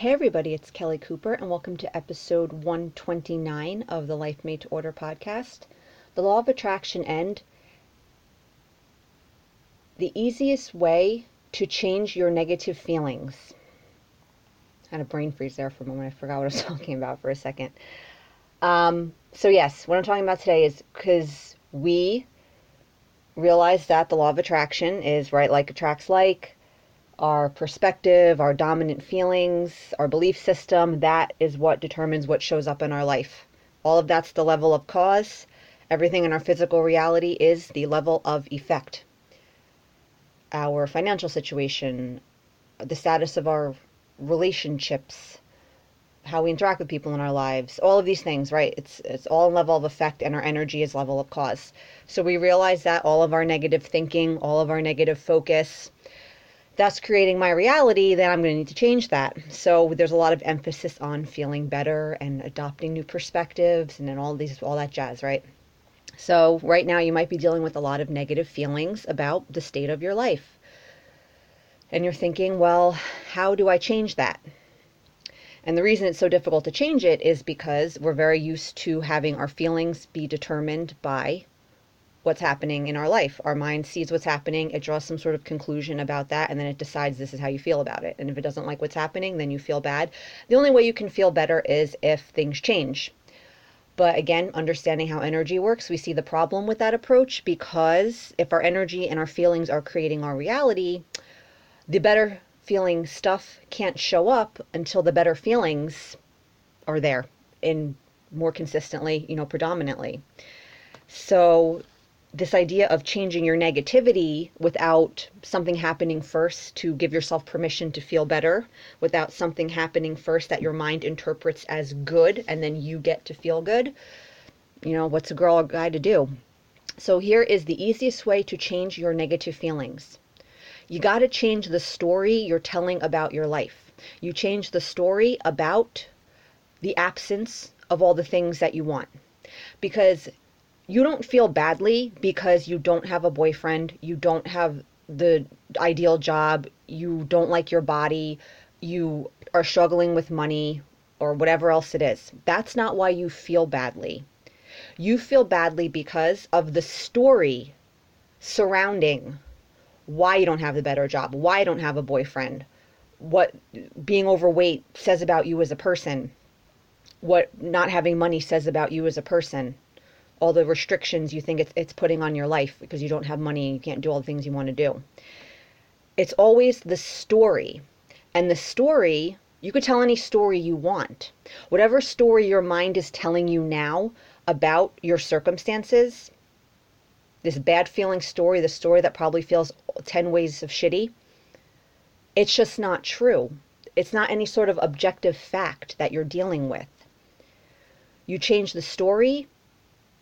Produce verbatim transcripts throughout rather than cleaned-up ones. Hey everybody, it's Kelly Cooper and welcome to episode one twenty-nine of the Life Made to Order podcast. The law of attraction and the easiest way to change your negative feelings. I had a brain freeze there for a moment. I forgot what I was talking about for a second. Um, so yes, what I'm talking about today is because we realize that the law of attraction is right, like attracts like. Our perspective, our dominant feelings, our belief system, that is what determines what shows up in our life. All of that's the level of cause. Everything in our physical reality is the level of effect. Our financial situation, the status of our relationships, how we interact with people in our lives, all of these things, right? It's it's all level of effect, and our energy is level of cause. So we realize that all of our negative thinking, all of our negative focus, that's creating my reality, then I'm going to need to change that. So there's a lot of emphasis on feeling better and adopting new perspectives and then all these, all that jazz, right? So right now you might be dealing with a lot of negative feelings about the state of your life. And you're thinking, well, how do I change that? And the reason it's so difficult to change it is because we're very used to having our feelings be determined by what's happening in our life. Our mind sees what's happening, it draws some sort of conclusion about that, and then it decides this is how you feel about it. And if it doesn't like what's happening, then you feel bad. The only way you can feel better is if things change. But again, understanding how energy works, we see the problem with that approach, because if our energy and our feelings are creating our reality, the better feeling stuff can't show up until the better feelings are there in more consistently, you know, predominantly. So this idea of changing your negativity without something happening first to give yourself permission to feel better, without something happening first that your mind interprets as good and then you get to feel good, you know, what's a girl or guy to do? So here is the easiest way to change your negative feelings. You got to change the story you're telling about your life. You change the story about the absence of all the things that you want, because you don't feel badly because you don't have a boyfriend, you don't have the ideal job, you don't like your body, you are struggling with money, or whatever else it is. That's not why you feel badly. You feel badly because of the story surrounding why you don't have the better job, why you don't have a boyfriend, what being overweight says about you as a person, what not having money says about you as a person. All the restrictions you think it's, it's putting on your life because you don't have money and you can't do all the things you want to do. It's always the story. And the story, you could tell any story you want. Whatever story your mind is telling you now about your circumstances, this bad feeling story, the story that probably feels ten ways of shitty, it's just not true. It's not any sort of objective fact that you're dealing with. You change the story,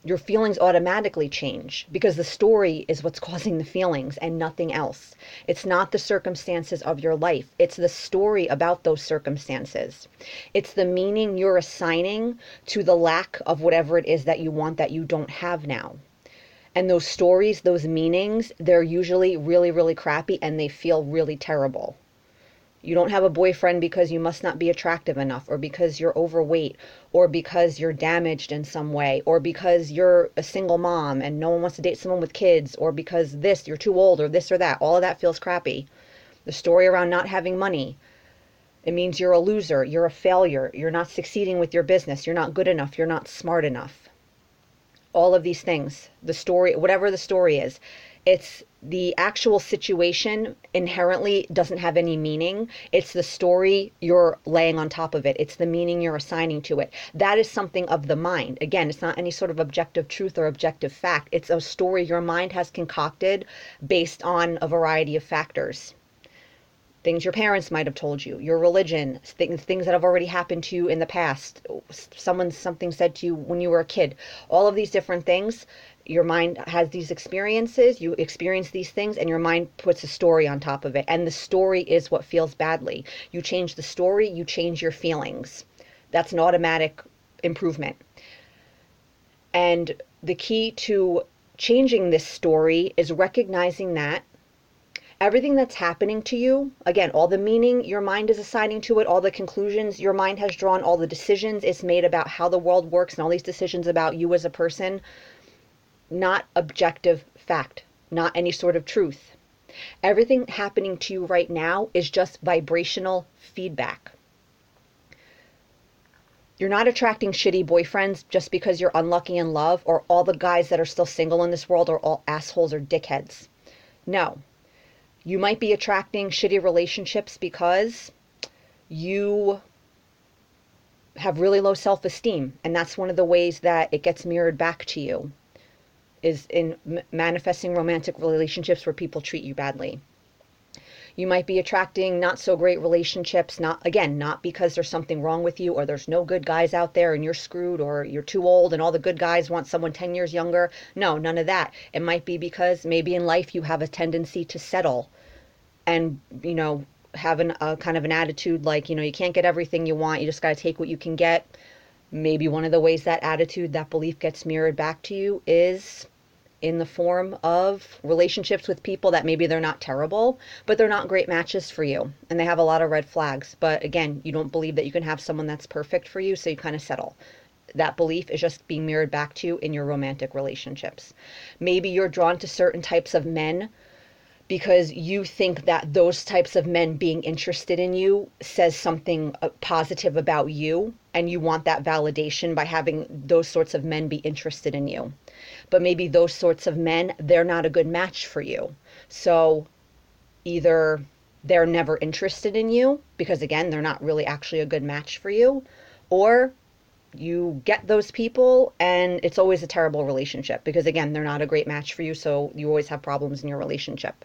your feelings automatically change, because the story is what's causing the feelings and nothing else. It's not the circumstances of your life. It's the story about those circumstances. It's the meaning you're assigning to the lack of whatever it is that you want that you don't have now. And those stories, those meanings, they're usually really, really crappy and they feel really terrible. You don't have a boyfriend because you must not be attractive enough, or because you're overweight, or because you're damaged in some way, or because you're a single mom and no one wants to date someone with kids, or because this, you're too old, or this or that. All of that feels crappy. The story around not having money, it means you're a loser, you're a failure, you're not succeeding with your business, you're not good enough, you're not smart enough. All of these things, the story, whatever the story is, it's the actual situation inherently doesn't have any meaning. It's the story you're laying on top of it. It's the meaning you're assigning to it. That is something of the mind. Again, it's not any sort of objective truth or objective fact. It's a story your mind has concocted based on a variety of factors. Things your parents might have told you, your religion, things, things that have already happened to you in the past, someone, something said to you when you were a kid, all of these different things. Your mind has these experiences, you experience these things, and your mind puts a story on top of it. And the story is what feels badly. You change the story, you change your feelings. That's an automatic improvement. And the key to changing this story is recognizing that everything that's happening to you, again, all the meaning your mind is assigning to it, all the conclusions your mind has drawn, all the decisions it's made about how the world works, and all these decisions about you as a person, not objective fact, not any sort of truth. Everything happening to you right now is just vibrational feedback. You're not attracting shitty boyfriends just because you're unlucky in love, or all the guys that are still single in this world are all assholes or dickheads. No. You might be attracting shitty relationships because you have really low self-esteem, and that's one of the ways that it gets mirrored back to you, is in m- manifesting romantic relationships where people treat you badly. You might be attracting not so great relationships, not again, not because there's something wrong with you or there's no good guys out there and you're screwed or you're too old and all the good guys want someone ten years younger. No, none of that. It might be because maybe in life you have a tendency to settle and, you know, have an, a kind of an attitude like, you know, you can't get everything you want. You just got to take what you can get. Maybe one of the ways that attitude, that belief gets mirrored back to you is in the form of relationships with people that maybe they're not terrible, but they're not great matches for you. And they have a lot of red flags. But again, you don't believe that you can have someone that's perfect for you, so you kind of settle. That belief is just being mirrored back to you in your romantic relationships. Maybe you're drawn to certain types of men because you think that those types of men being interested in you says something positive about you, and you want that validation by having those sorts of men be interested in you. But maybe those sorts of men, they're not a good match for you. So either they're never interested in you because, again, they're not really actually a good match for you, or you get those people and it's always a terrible relationship because, again, they're not a great match for you, so you always have problems in your relationship.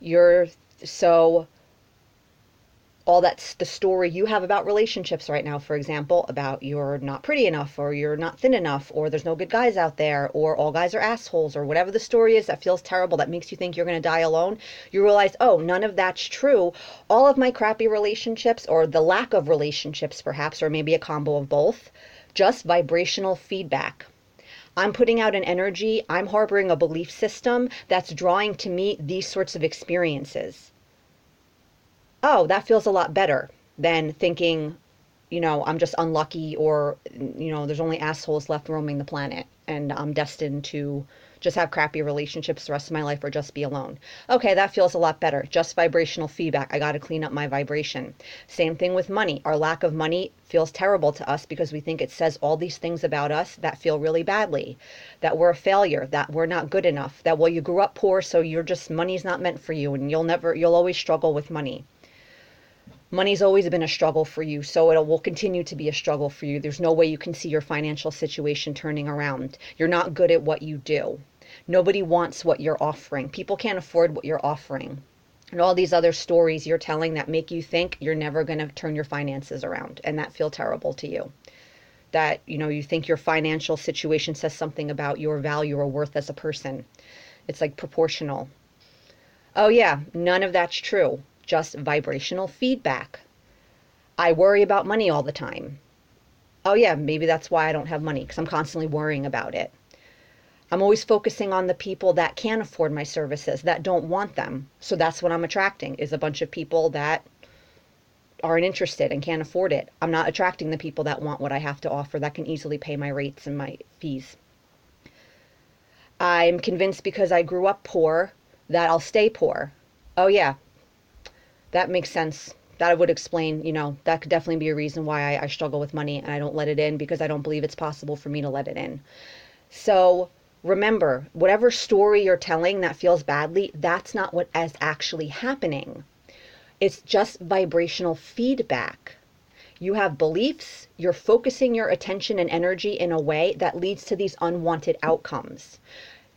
You're so... all that's the story you have about relationships right now, for example, about you're not pretty enough, or you're not thin enough, or there's no good guys out there, or all guys are assholes, or whatever the story is that feels terrible, that makes you think you're going to die alone. You realize, oh, none of that's true. All of my crappy relationships, or the lack of relationships perhaps, or maybe a combo of both, just vibrational feedback. I'm putting out an energy, I'm harboring a belief system that's drawing to me these sorts of experiences. Oh, that feels a lot better than thinking, you know, I'm just unlucky, or, you know, there's only assholes left roaming the planet and I'm destined to just have crappy relationships the rest of my life or just be alone. Okay, that feels a lot better. Just vibrational feedback. I got to clean up my vibration. Same thing with money. Our lack of money feels terrible to us because we think it says all these things about us that feel really badly, that we're a failure, that we're not good enough, that, well, you grew up poor, so you're just, money's not meant for you and you'll never, you'll always struggle with money. Money's always been a struggle for you, so it will continue to be a struggle for you. There's no way you can see your financial situation turning around. You're not good at what you do. Nobody wants what you're offering. People can't afford what you're offering. And all these other stories you're telling that make you think you're never going to turn your finances around, and that feel terrible to you. That, you know, you think your financial situation says something about your value or worth as a person. It's like proportional. Oh yeah, none of that's true. Just vibrational feedback. I worry about money all the time. Oh yeah, maybe that's why I don't have money, because I'm constantly worrying about it. I'm always focusing on the people that can afford my services, that don't want them. So that's what I'm attracting, is a bunch of people that aren't interested and can't afford it. I'm not attracting the people that want what I have to offer, that can easily pay my rates and my fees. I'm convinced because I grew up poor that I'll stay poor. Oh yeah. That makes sense. That would explain, you know, that could definitely be a reason why I, I struggle with money and I don't let it in, because I don't believe it's possible for me to let it in. So remember, whatever story you're telling that feels badly, that's not what is actually happening. It's just vibrational feedback. You have beliefs, you're focusing your attention and energy in a way that leads to these unwanted outcomes.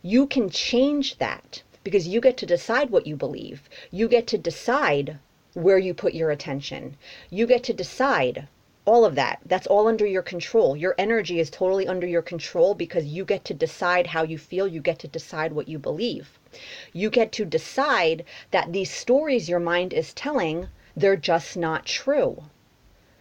You can change that because you get to decide what you believe. You get to decide where you put your attention. You get to decide all of that. That's all under your control. Your energy is totally under your control because you get to decide how you feel. You get to decide what you believe. You get to decide that these stories your mind is telling, they're just not true.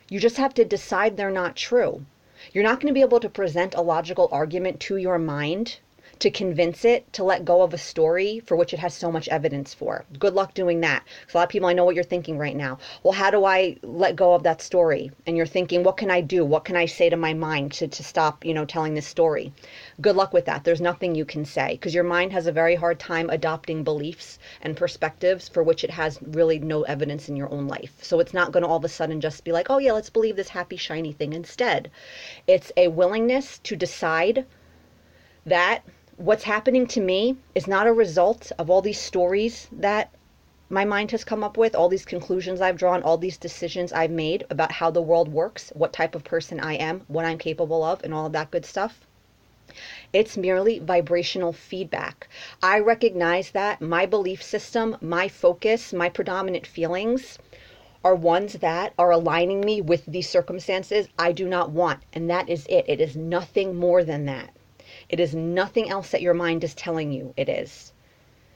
You just have to decide they're not true. You're not going to be able to present a logical argument to your mind to convince it to let go of a story for which it has so much evidence for. Good luck doing that. So a lot of people, I know what you're thinking right now. Well, how do I let go of that story? And you're thinking, what can I do? What can I say to my mind to, to stop, you know, telling this story? Good luck with that. There's nothing you can say, because your mind has a very hard time adopting beliefs and perspectives for which it has really no evidence in your own life. So it's not going to all of a sudden just be like, oh yeah, let's believe this happy, shiny thing instead. It's a willingness to decide that what's happening to me is not a result of all these stories that my mind has come up with, all these conclusions I've drawn, all these decisions I've made about how the world works, what type of person I am, what I'm capable of, and all of that good stuff. It's merely vibrational feedback. I recognize that my belief system, my focus, my predominant feelings are ones that are aligning me with these circumstances I do not want. And that is it. It is nothing more than that. It is nothing else that your mind is telling you it is.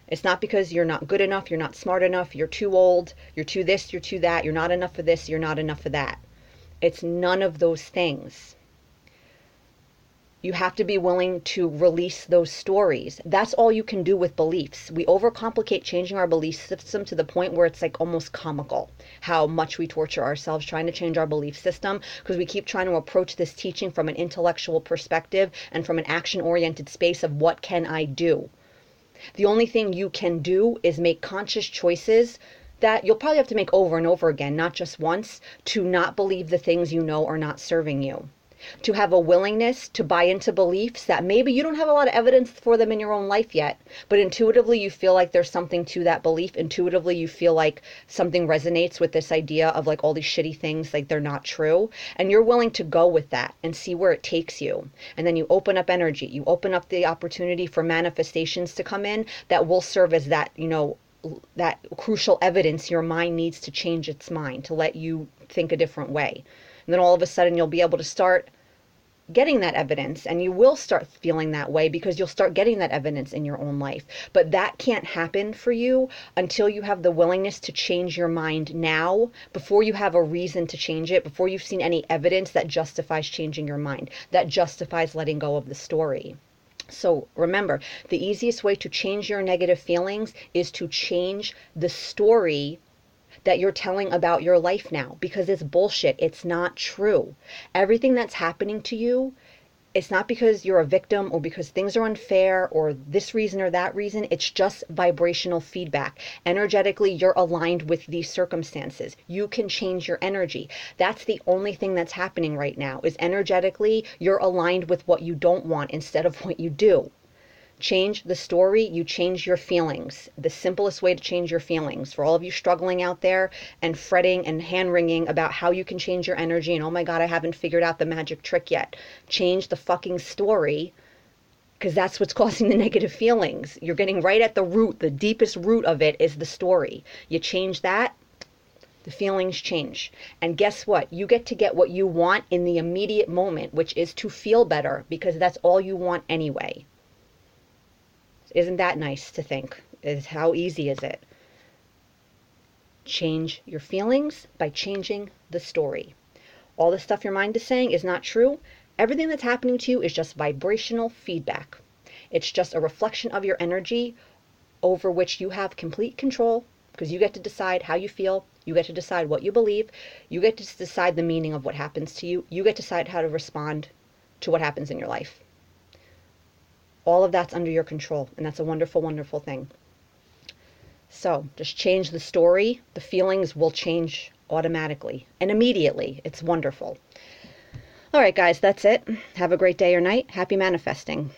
It's not because you're not good enough, you're not smart enough, you're too old, you're too this, you're too that, you're not enough for this, you're not enough for that. It's none of those things. You have to be willing to release those stories. That's all you can do with beliefs. We overcomplicate changing our belief system to the point where it's like almost comical how much we torture ourselves trying to change our belief system, because we keep trying to approach this teaching from an intellectual perspective and from an action-oriented space of what can I do? The only thing you can do is make conscious choices that you'll probably have to make over and over again, not just once, to not believe the things you know are not serving you. To have a willingness to buy into beliefs that maybe you don't have a lot of evidence for them in your own life yet, but intuitively you feel like there's something to that belief. Intuitively you feel like something resonates with this idea of like all these shitty things, like they're not true. And you're willing to go with that and see where it takes you. And then you open up energy. You open up the opportunity for manifestations to come in that will serve as that, you know, that crucial evidence your mind needs to change its mind, to let you think a different way. And then all of a sudden you'll be able to start getting that evidence, and you will start feeling that way because you'll start getting that evidence in your own life. But that can't happen for you until you have the willingness to change your mind now, before you have a reason to change it, before you've seen any evidence that justifies changing your mind, that justifies letting go of the story. So remember, the easiest way to change your negative feelings is to change the story that you're telling about your life now, because it's bullshit. It's not true. Everything that's happening to you, it's not because you're a victim or because things are unfair or this reason or that reason. It's just vibrational feedback. Energetically, you're aligned with these circumstances. You can change your energy. That's the only thing that's happening right now, is energetically you're aligned with what you don't want instead of what you do. Change the story, you change your feelings. The simplest way to change your feelings. For all of you struggling out there and fretting and hand-wringing about how you can change your energy and, oh my God, I haven't figured out the magic trick yet. Change the fucking story, because that's what's causing the negative feelings. You're getting right at the root. The deepest root of it is the story. You change that, the feelings change. And guess what? You get to get what you want in the immediate moment, which is to feel better, because that's all you want anyway. Isn't that nice to think? Is how easy is it? Change your feelings by changing the story. All the stuff your mind is saying is not true. Everything that's happening to you is just vibrational feedback. It's just a reflection of your energy over which you have complete control, because you get to decide how you feel. You get to decide what you believe. You get to decide the meaning of what happens to you. You get to decide how to respond to what happens in your life. All of that's under your control, and that's a wonderful, wonderful thing. So just change the story. The feelings will change automatically and immediately. It's wonderful. All right, guys, that's it. Have a great day or night. Happy manifesting.